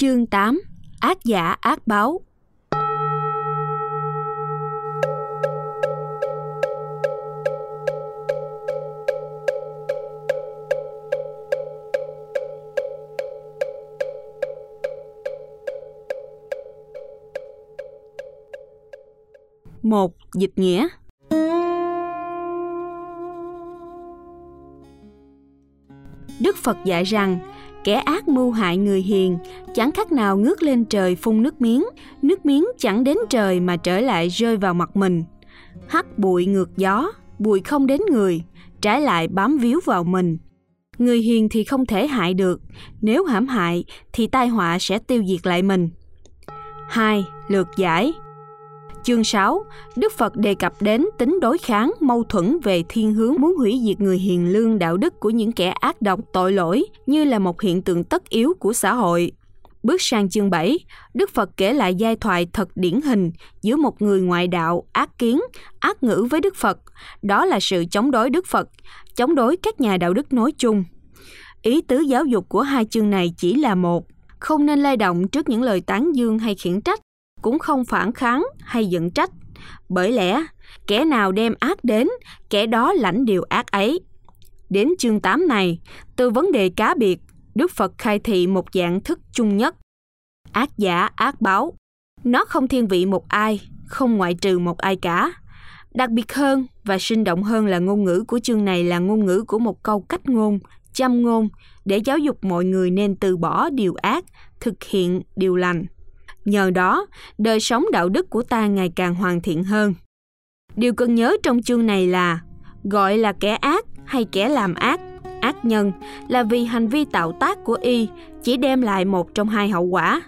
Chương 8. Ác giả ác báo. Một, dịch nghĩa. Đức Phật dạy rằng kẻ ác mưu hại người hiền chẳng khác nào ngước lên trời phun nước miếng chẳng đến trời mà trở lại rơi vào mặt mình. Hắt bụi ngược gió, bụi không đến người, trái lại bám víu vào mình. Người hiền thì không thể hại được, nếu hãm hại thì tai họa sẽ tiêu diệt lại mình. 2. Lược giải. Chương 6, Đức Phật đề cập đến tính đối kháng, mâu thuẫn về thiên hướng muốn hủy diệt người hiền lương đạo đức của những kẻ ác độc tội lỗi như là một hiện tượng tất yếu của xã hội. Bước sang chương 7, Đức Phật kể lại giai thoại thật điển hình giữa một người ngoại đạo, ác kiến, ác ngữ với Đức Phật. Đó là sự chống đối Đức Phật, chống đối các nhà đạo đức nói chung. Ý tứ giáo dục của hai chương này chỉ là một, không nên lay động trước những lời tán dương hay khiển trách, cũng không phản kháng hay giận trách. Bởi lẽ, kẻ nào đem ác đến, kẻ đó lãnh điều ác ấy. Đến chương 8 này, từ vấn đề cá biệt, Đức Phật khai thị một dạng thức chung nhất. Ác giả, ác báo. Nó không thiên vị một ai, không ngoại trừ một ai cả. Đặc biệt hơn và sinh động hơn là ngôn ngữ của chương này là ngôn ngữ của một câu cách ngôn, châm ngôn, để giáo dục mọi người nên từ bỏ điều ác, thực hiện điều lành. Nhờ đó, đời sống đạo đức của ta ngày càng hoàn thiện hơn. Điều cần nhớ trong chương này là gọi là kẻ ác hay kẻ làm ác, ác nhân là vì hành vi tạo tác của y chỉ đem lại một trong hai hậu quả,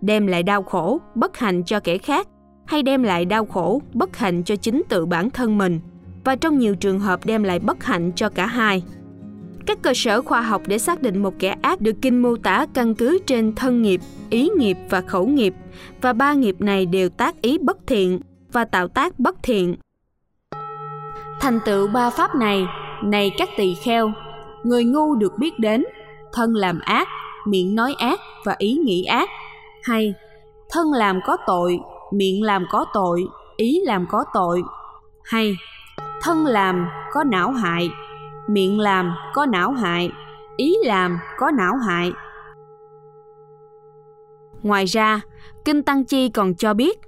đem lại đau khổ, bất hạnh cho kẻ khác hay đem lại đau khổ, bất hạnh cho chính tự bản thân mình và trong nhiều trường hợp đem lại bất hạnh cho cả hai. Các cơ sở khoa học để xác định một kẻ ác được Kinh mô tả căn cứ trên thân nghiệp, ý nghiệp và khẩu nghiệp, và ba nghiệp này đều tác ý bất thiện và tạo tác bất thiện. Thành tựu ba pháp này các tỳ kheo, người ngu được biết đến, thân làm ác, miệng nói ác và ý nghĩ ác, hay thân làm có tội, miệng làm có tội, ý làm có tội, hay thân làm có não hại, miệng làm có não hại, ý làm có não hại. Ngoài ra, Kinh Tăng Chi còn cho biết,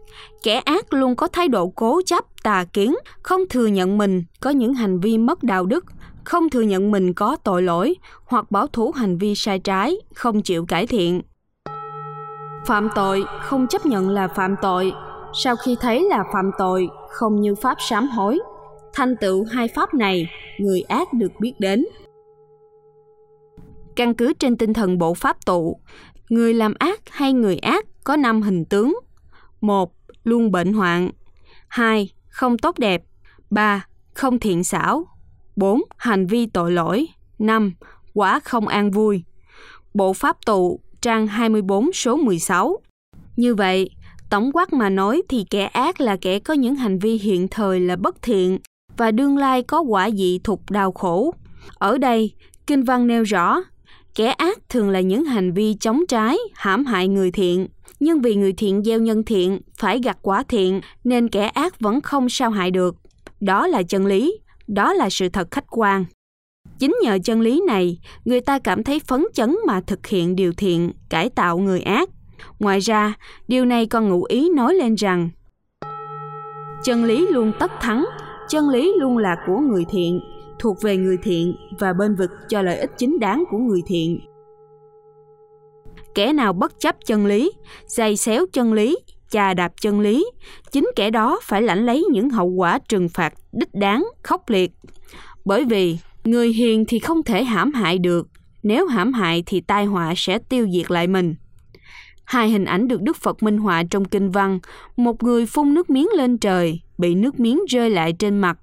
kẻ ác luôn có thái độ cố chấp, tà kiến, không thừa nhận mình có những hành vi mất đạo đức, không thừa nhận mình có tội lỗi hoặc bảo thủ hành vi sai trái, không chịu cải thiện. Phạm tội không chấp nhận là phạm tội, sau khi thấy là phạm tội, không như pháp sám hối. Thành tựu hai pháp này, người ác được biết đến. Căn cứ trên tinh thần bộ pháp tụ, người làm ác hay người ác có 5 hình tướng. 1. Luôn bệnh hoạn. 2. Không tốt đẹp. 3. Không thiện xảo. 4. Hành vi tội lỗi. 5. Quả không an vui. Bộ pháp tụ, trang 24 số 16. Như vậy, tổng quát mà nói thì kẻ ác là kẻ có những hành vi hiện thời là bất thiện và đương lai có quả dị thuộc đau khổ. Ở đây, Kinh Văn nêu rõ, kẻ ác thường là những hành vi chống trái, hãm hại người thiện. Nhưng vì người thiện gieo nhân thiện, phải gặt quả thiện, nên kẻ ác vẫn không sao hại được. Đó là chân lý, đó là sự thật khách quan. Chính nhờ chân lý này, người ta cảm thấy phấn chấn mà thực hiện điều thiện, cải tạo người ác. Ngoài ra, điều này còn ngụ ý nói lên rằng chân lý luôn tất thắng, chân lý luôn là của người thiện, thuộc về người thiện và bên vực cho lợi ích chính đáng của người thiện. Kẻ nào bất chấp chân lý, giày xéo chân lý, chà đạp chân lý, chính kẻ đó phải lãnh lấy những hậu quả trừng phạt đích đáng, khốc liệt. Bởi vì, người hiền thì không thể hãm hại được, nếu hãm hại thì tai họa sẽ tiêu diệt lại mình. Hai hình ảnh được Đức Phật minh họa trong Kinh Văn, một người phun nước miếng lên trời, bị nước miếng rơi lại trên mặt,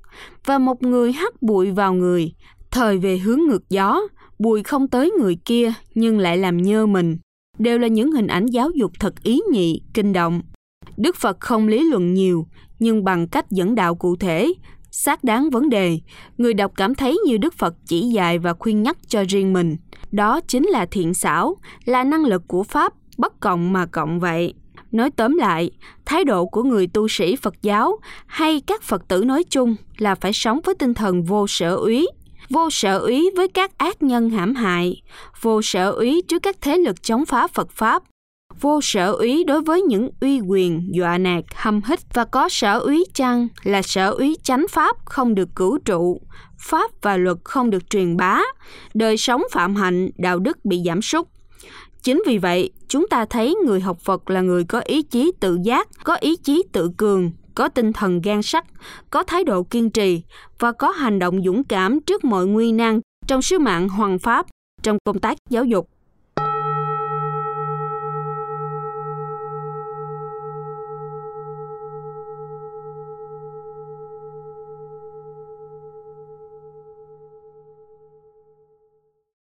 và một người hắt bụi vào người, thời về hướng ngược gió, bụi không tới người kia nhưng lại làm nhơ mình, đều là những hình ảnh giáo dục thật ý nhị, kinh động. Đức Phật không lý luận nhiều, nhưng bằng cách dẫn đạo cụ thể, xác đáng vấn đề, người đọc cảm thấy như Đức Phật chỉ dạy và khuyên nhắc cho riêng mình. Đó chính là thiện xảo, là năng lực của Pháp, bất cộng mà cộng vậy. Nói tóm lại, thái độ của người tu sĩ Phật giáo hay các Phật tử nói chung là phải sống với tinh thần vô sở úy. Vô sở úy với các ác nhân hãm hại, vô sở úy trước các thế lực chống phá Phật Pháp, vô sở úy đối với những uy quyền, dọa nạt, hâm hích, và có sở úy chăng là sở úy chánh Pháp không được cửu trụ, Pháp và luật không được truyền bá, đời sống phạm hạnh, đạo đức bị giảm sút. Chính vì vậy, chúng ta thấy người học Phật là người có ý chí tự giác, có ý chí tự cường, có tinh thần gan sắt, có thái độ kiên trì và có hành động dũng cảm trước mọi nguy nan trong sứ mạng hoằng pháp, trong công tác giáo dục.